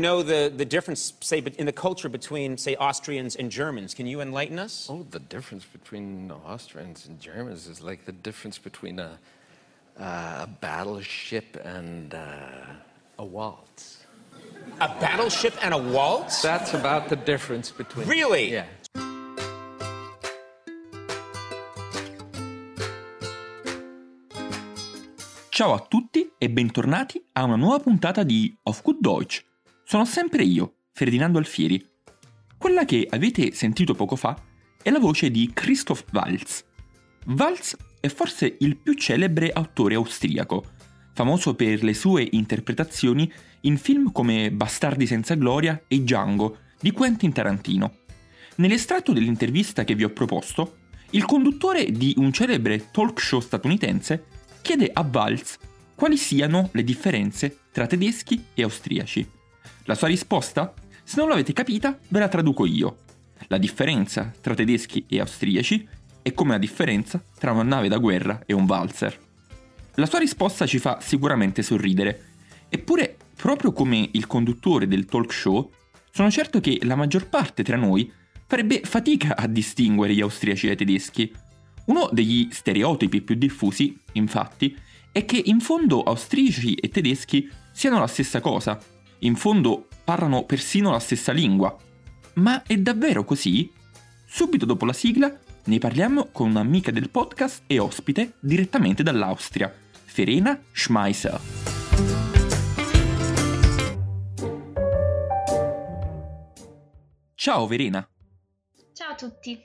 know the difference, say, in the culture between, say, Austrians and Germans. Can you enlighten us? Oh, the difference between Austrians and Germans is like the difference between a battleship and a waltz. A battleship and a waltz? That's about the difference between... Really? Yeah. Ciao a tutti e bentornati a una nuova puntata di Auf Gut Deutsch. Sono sempre io, Ferdinando Alfieri. Quella che avete sentito poco fa è la voce di Christoph Waltz. Waltz è forse il più celebre autore austriaco, famoso per le sue interpretazioni in film come Bastardi senza gloria e Django di Quentin Tarantino. Nell'estratto dell'intervista che vi ho proposto, il conduttore di un celebre talk show statunitense chiede a Waltz quali siano le differenze tra tedeschi e austriaci. La sua risposta, se non l'avete capita, ve la traduco io. La differenza tra tedeschi e austriaci è come la differenza tra una nave da guerra e un valzer. La sua risposta ci fa sicuramente sorridere, eppure, proprio come il conduttore del talk show, sono certo che la maggior parte tra noi farebbe fatica a distinguere gli austriaci dai tedeschi. Uno degli stereotipi più diffusi, infatti, è che in fondo austriaci e tedeschi siano la stessa cosa, in fondo parlano persino la stessa lingua. Ma è davvero così? Subito dopo la sigla ne parliamo con un'amica del podcast e ospite direttamente dall'Austria, Verena Schmeiser. Ciao Verena! Ciao a tutti!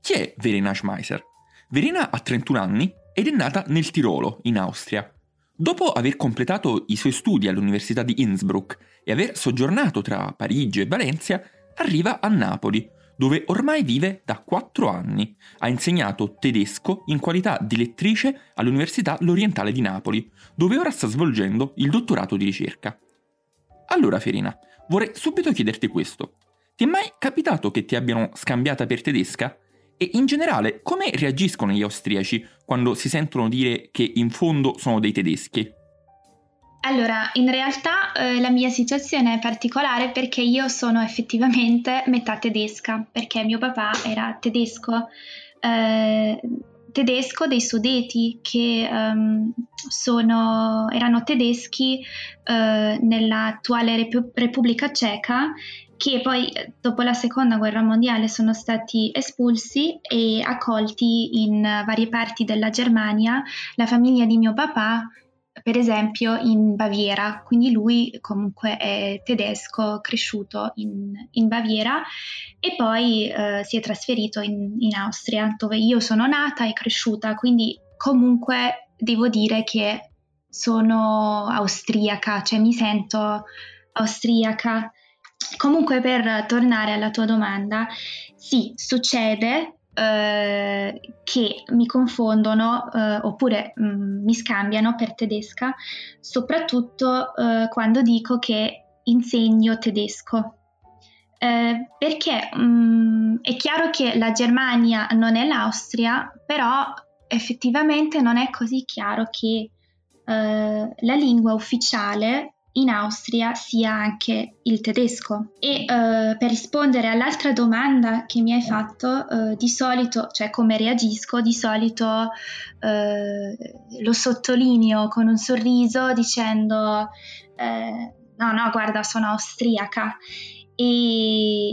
Chi è Verena Schmeiser? Verena ha 31 anni ed è nata nel Tirolo, in Austria. Dopo aver completato i suoi studi all'Università di Innsbruck e aver soggiornato tra Parigi e Valencia, arriva a Napoli, dove ormai vive da 4 anni. Ha insegnato tedesco in qualità di lettrice all'Università L'Orientale di Napoli, dove ora sta svolgendo il dottorato di ricerca. Allora Verena, vorrei subito chiederti questo. Ti è mai capitato che ti abbiano scambiata per tedesca? E in generale, come reagiscono gli austriaci quando si sentono dire che in fondo sono dei tedeschi? Allora, in realtà la mia situazione è particolare perché io sono effettivamente metà tedesca, perché mio papà era tedesco dei Sudeti, che erano tedeschi nell'attuale Repubblica Ceca, che poi dopo la Seconda Guerra Mondiale sono stati espulsi e accolti in varie parti della Germania. La famiglia di mio papà, per esempio, in Baviera, quindi lui comunque è tedesco, cresciuto in Baviera, e poi si è trasferito in Austria, dove io sono nata e cresciuta, quindi comunque devo dire che sono austriaca, cioè mi sento austriaca. Comunque, per tornare alla tua domanda, sì, succede che mi confondono oppure mi scambiano per tedesca, soprattutto quando dico che insegno tedesco. Perché è chiaro che la Germania non è l'Austria, però effettivamente non è così chiaro che la lingua ufficiale in Austria sia anche il tedesco. E per rispondere all'altra domanda che mi hai fatto, di solito, cioè come reagisco, di solito lo sottolineo con un sorriso dicendo no, guarda, sono austriaca. E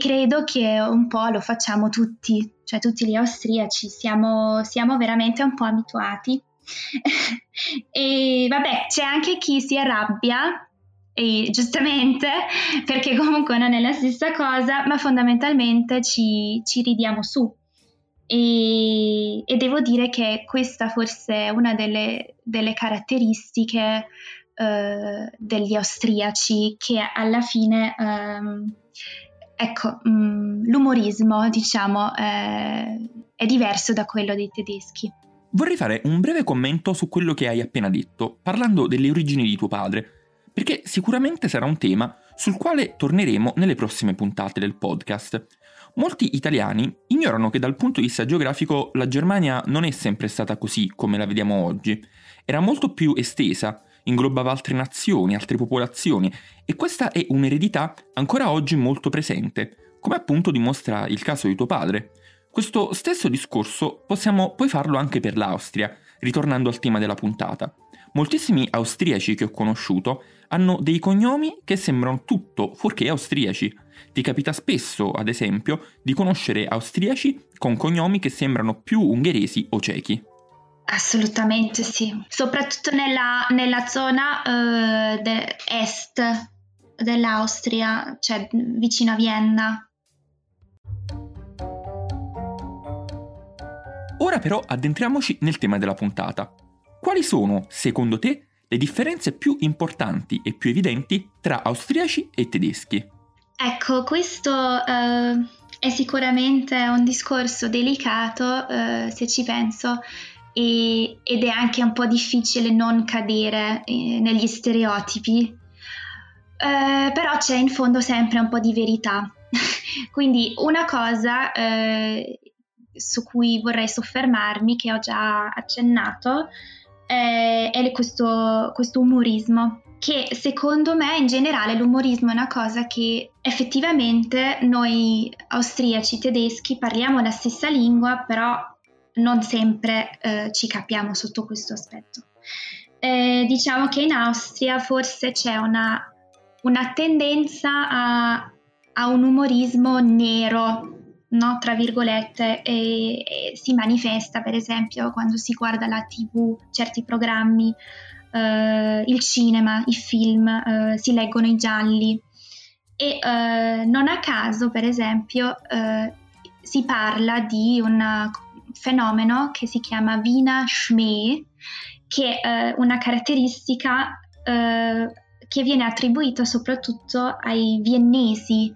credo che un po' lo facciamo tutti, cioè tutti gli austriaci, siamo veramente un po' abituati. E vabbè, c'è anche chi si arrabbia, e giustamente, perché comunque non è la stessa cosa, ma fondamentalmente ci ridiamo su, e devo dire che questa forse è una delle caratteristiche degli austriaci, che alla fine l'umorismo, diciamo, è diverso da quello dei tedeschi. Vorrei fare un breve commento su quello che hai appena detto, parlando delle origini di tuo padre, perché sicuramente sarà un tema sul quale torneremo nelle prossime puntate del podcast. Molti italiani ignorano che dal punto di vista geografico la Germania non è sempre stata così come la vediamo oggi. Era molto più estesa inglobava altre nazioni, altre popolazioni, e questa è un'eredità ancora oggi molto presente, come appunto dimostra il caso di tuo padre. Questo stesso discorso possiamo poi farlo anche per l'Austria, ritornando al tema della puntata. Moltissimi austriaci che ho conosciuto hanno dei cognomi che sembrano tutto fuorché austriaci. Ti capita spesso, ad esempio, di conoscere austriaci con cognomi che sembrano più ungheresi o cechi. Assolutamente sì, soprattutto nella zona est dell'Austria, cioè vicino a Vienna. Ora però addentriamoci nel tema della puntata. Quali sono, secondo te, le differenze più importanti e più evidenti tra austriaci e tedeschi? Ecco, questo è sicuramente un discorso delicato, se ci penso, ed è anche un po' difficile non cadere negli stereotipi, però c'è in fondo sempre un po' di verità. Quindi una cosa su cui vorrei soffermarmi, che ho già accennato, è questo umorismo, che secondo me in generale l'umorismo è una cosa che effettivamente noi austriaci, tedeschi parliamo la stessa lingua, però non sempre ci capiamo sotto questo aspetto. Diciamo che in Austria forse c'è una tendenza a un umorismo nero, no, tra virgolette, e si manifesta per esempio quando si guarda la TV, certi programmi, il cinema, i film, si leggono i gialli e non a caso per esempio si parla di un fenomeno che si chiama Wiener Schmäh, che è una caratteristica che viene attribuito soprattutto ai viennesi,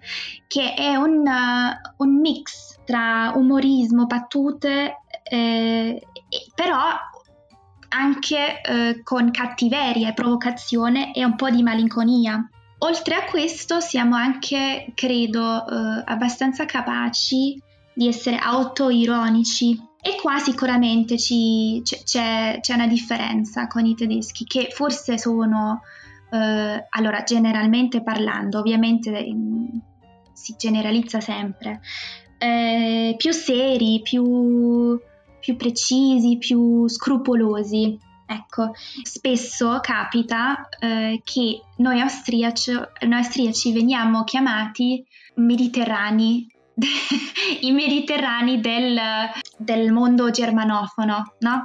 che è un mix tra umorismo, battute, però anche con cattiveria e provocazione e un po' di malinconia. Oltre a questo siamo anche, credo, abbastanza capaci di essere autoironici. E qua sicuramente c'è una differenza con i tedeschi, che forse sono... allora, generalmente parlando, ovviamente si generalizza sempre, più seri, più precisi, più scrupolosi. Ecco, spesso capita che noi austriaci veniamo chiamati mediterranei, i mediterranei del mondo germanofono, no?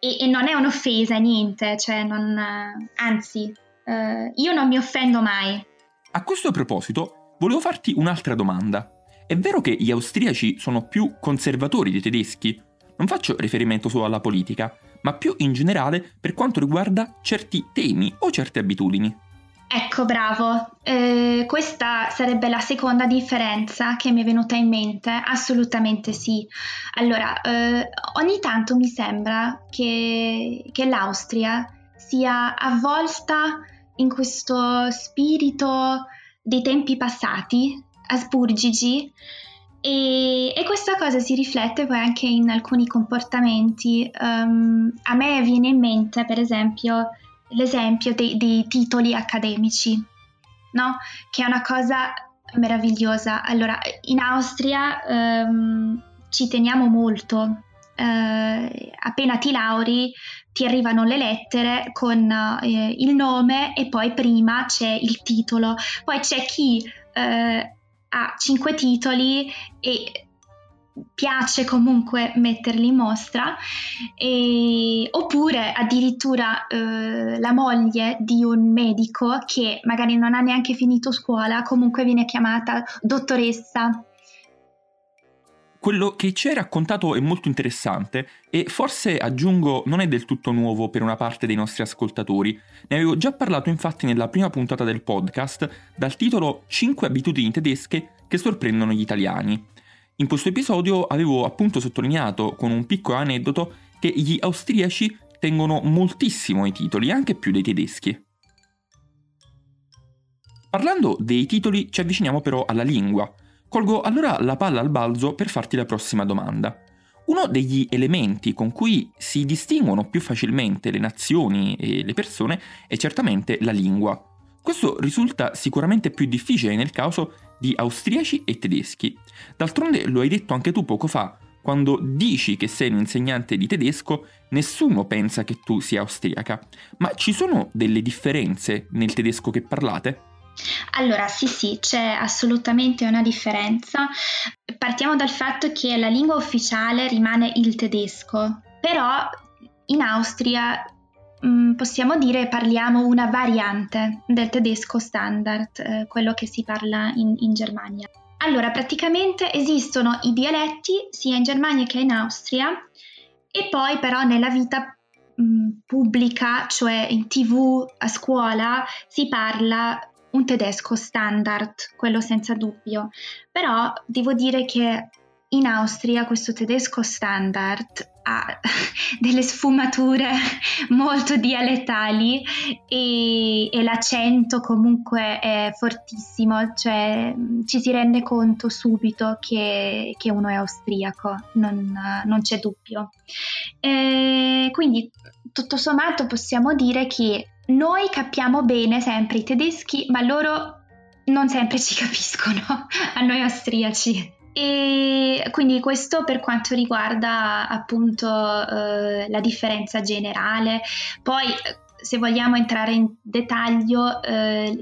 E non è un'offesa, niente, cioè anzi... io non mi offendo mai. A questo proposito, volevo farti un'altra domanda. È vero che gli austriaci sono più conservatori dei tedeschi? Non faccio riferimento solo alla politica, ma più in generale per quanto riguarda certi temi o certe abitudini. Ecco, bravo. Questa sarebbe la seconda differenza che mi è venuta in mente. Assolutamente sì. Allora, ogni tanto mi sembra che l'Austria sia avvolta in questo spirito dei tempi passati, asburgici, e questa cosa si riflette poi anche in alcuni comportamenti. A me viene in mente, per esempio, l'esempio dei titoli accademici, no? Che è una cosa meravigliosa. Allora, in Austria ci teniamo molto. Appena ti lauri ti arrivano le lettere con il nome e poi prima c'è il titolo, poi c'è chi ha 5 titoli e piace comunque metterli in mostra, oppure addirittura la moglie di un medico che magari non ha neanche finito scuola comunque viene chiamata dottoressa. Quello che ci hai raccontato è molto interessante e forse, aggiungo, non è del tutto nuovo per una parte dei nostri ascoltatori. Ne avevo già parlato infatti nella prima puntata del podcast dal titolo 5 abitudini tedesche che sorprendono gli italiani. In questo episodio avevo appunto sottolineato con un piccolo aneddoto che gli austriaci tengono moltissimo i titoli, anche più dei tedeschi. Parlando dei titoli ci avviciniamo però alla lingua. Colgo allora la palla al balzo per farti la prossima domanda. Uno degli elementi con cui si distinguono più facilmente le nazioni e le persone è certamente la lingua. Questo risulta sicuramente più difficile nel caso di austriaci e tedeschi. D'altronde lo hai detto anche tu poco fa, quando dici che sei un insegnante di tedesco, nessuno pensa che tu sia austriaca. Ma ci sono delle differenze nel tedesco che parlate? Allora, sì, c'è assolutamente una differenza. Partiamo dal fatto che la lingua ufficiale rimane il tedesco, però in Austria possiamo dire parliamo una variante del tedesco standard, quello che si parla in Germania. Allora, praticamente esistono i dialetti sia in Germania che in Austria, e poi però nella vita pubblica, cioè in TV, a scuola, si parla un tedesco standard, quello senza dubbio. Però devo dire che in Austria questo tedesco standard ha delle sfumature molto dialettali e l'accento comunque è fortissimo, cioè ci si rende conto subito che uno è austriaco, non c'è dubbio. Quindi tutto sommato possiamo dire che noi capiamo bene sempre i tedeschi, ma loro non sempre ci capiscono, a noi austriaci. E quindi questo per quanto riguarda appunto la differenza generale. Poi se vogliamo entrare in dettaglio,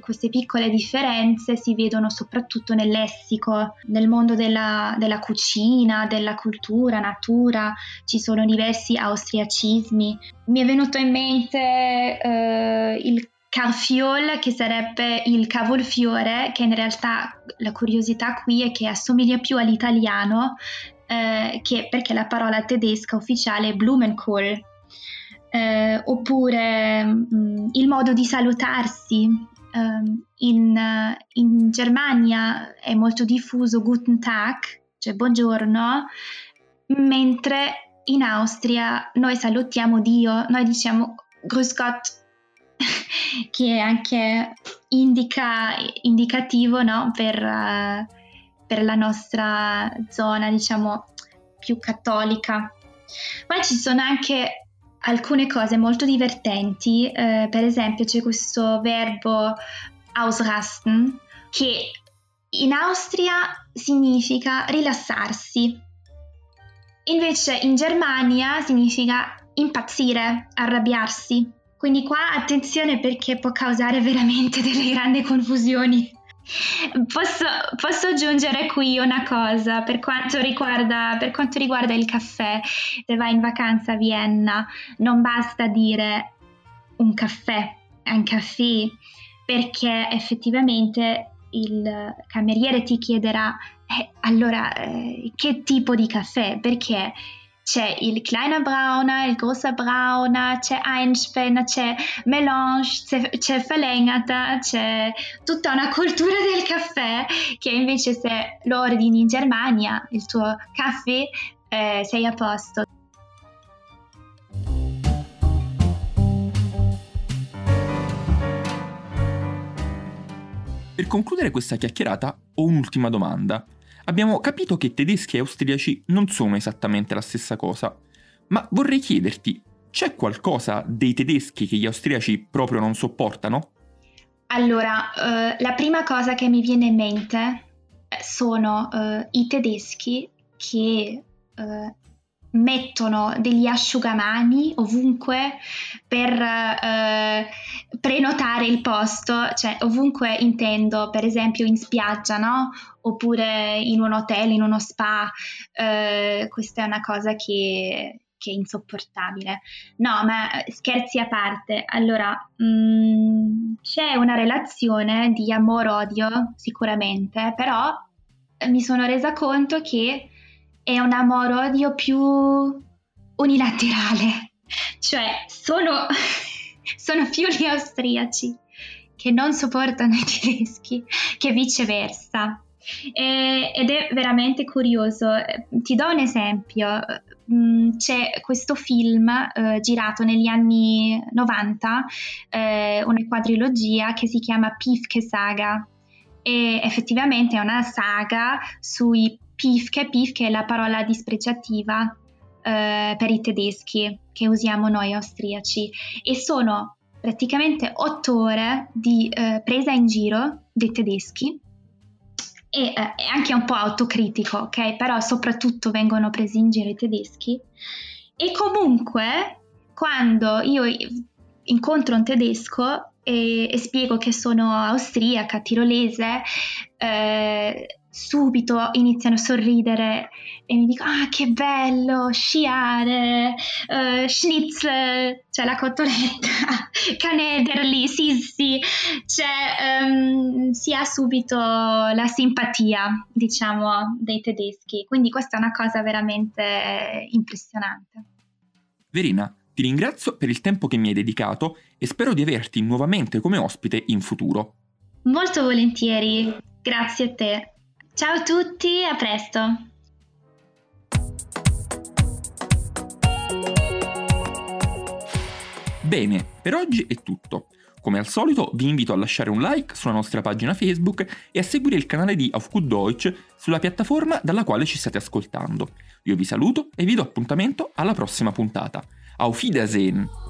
queste piccole differenze si vedono soprattutto nel lessico, nel mondo della cucina, della cultura, natura, ci sono diversi austriacismi. Mi è venuto in mente il carfiol, che sarebbe il cavolfiore, che in realtà la curiosità qui è che assomiglia più all'italiano, perché la parola tedesca ufficiale è Blumenkohl, oppure il modo di salutarsi. In Germania è molto diffuso Guten Tag, cioè buongiorno, mentre in Austria noi salutiamo Dio, noi diciamo Grüß Gott, che anche indicativo, no? Per la nostra zona, diciamo, più cattolica. Poi ci sono anche alcune cose molto divertenti, per esempio c'è questo verbo ausrasten, che in Austria significa rilassarsi, invece in Germania significa impazzire, arrabbiarsi. Quindi qua attenzione, perché può causare veramente delle grandi confusioni. Posso aggiungere qui una cosa per quanto riguarda il caffè. Se vai in vacanza a Vienna non basta dire un caffè, perché effettivamente il cameriere ti chiederà allora che tipo di caffè, perché c'è il kleiner Brauner, il großer Brauner, c'è Einspänner, c'è Melange, c'è Verlängerter, c'è tutta una cultura del caffè, che invece se lo ordini in Germania, il tuo caffè, sei a posto. Per concludere questa chiacchierata ho un'ultima domanda. Abbiamo capito che tedeschi e austriaci non sono esattamente la stessa cosa, ma vorrei chiederti, c'è qualcosa dei tedeschi che gli austriaci proprio non sopportano? Allora, la prima cosa che mi viene in mente sono i tedeschi che mettono degli asciugamani ovunque per prenotare il posto, cioè ovunque intendo per esempio in spiaggia, no? Oppure in un hotel, in uno spa. Questa è una cosa che è insopportabile. No, ma scherzi a parte, allora c'è una relazione di amor-odio sicuramente, però mi sono resa conto che è un amor-odio più unilaterale, cioè sono più gli austriaci che non sopportano i tedeschi che viceversa, ed è veramente curioso. Ti do un esempio, c'è questo film girato negli anni 90, una quadrilogia che si chiama Pifke Saga, e effettivamente è una saga sui Pifke è la parola dispregiativa per i tedeschi che usiamo noi austriaci, e sono praticamente 8 ore di presa in giro dei tedeschi, e è anche un po' autocritico, ok? Però soprattutto vengono presi in giro i tedeschi. E comunque quando io incontro un tedesco e spiego che sono austriaca, tirolese, subito iniziano a sorridere e mi dicono: ah, che bello, sciare, schnitzel, c'è la cotoletta, canederli, sissi, c'è, si ha subito la simpatia, diciamo, dei tedeschi, quindi questa è una cosa veramente impressionante. Verena, ti ringrazio per il tempo che mi hai dedicato e spero di averti nuovamente come ospite in futuro. Molto volentieri, grazie a te. Ciao a tutti, a presto! Bene, per oggi è tutto. Come al solito vi invito a lasciare un like sulla nostra pagina Facebook e a seguire il canale di Auf Gut Deutsch sulla piattaforma dalla quale ci state ascoltando. Io vi saluto e vi do appuntamento alla prossima puntata. Auf Wiedersehen!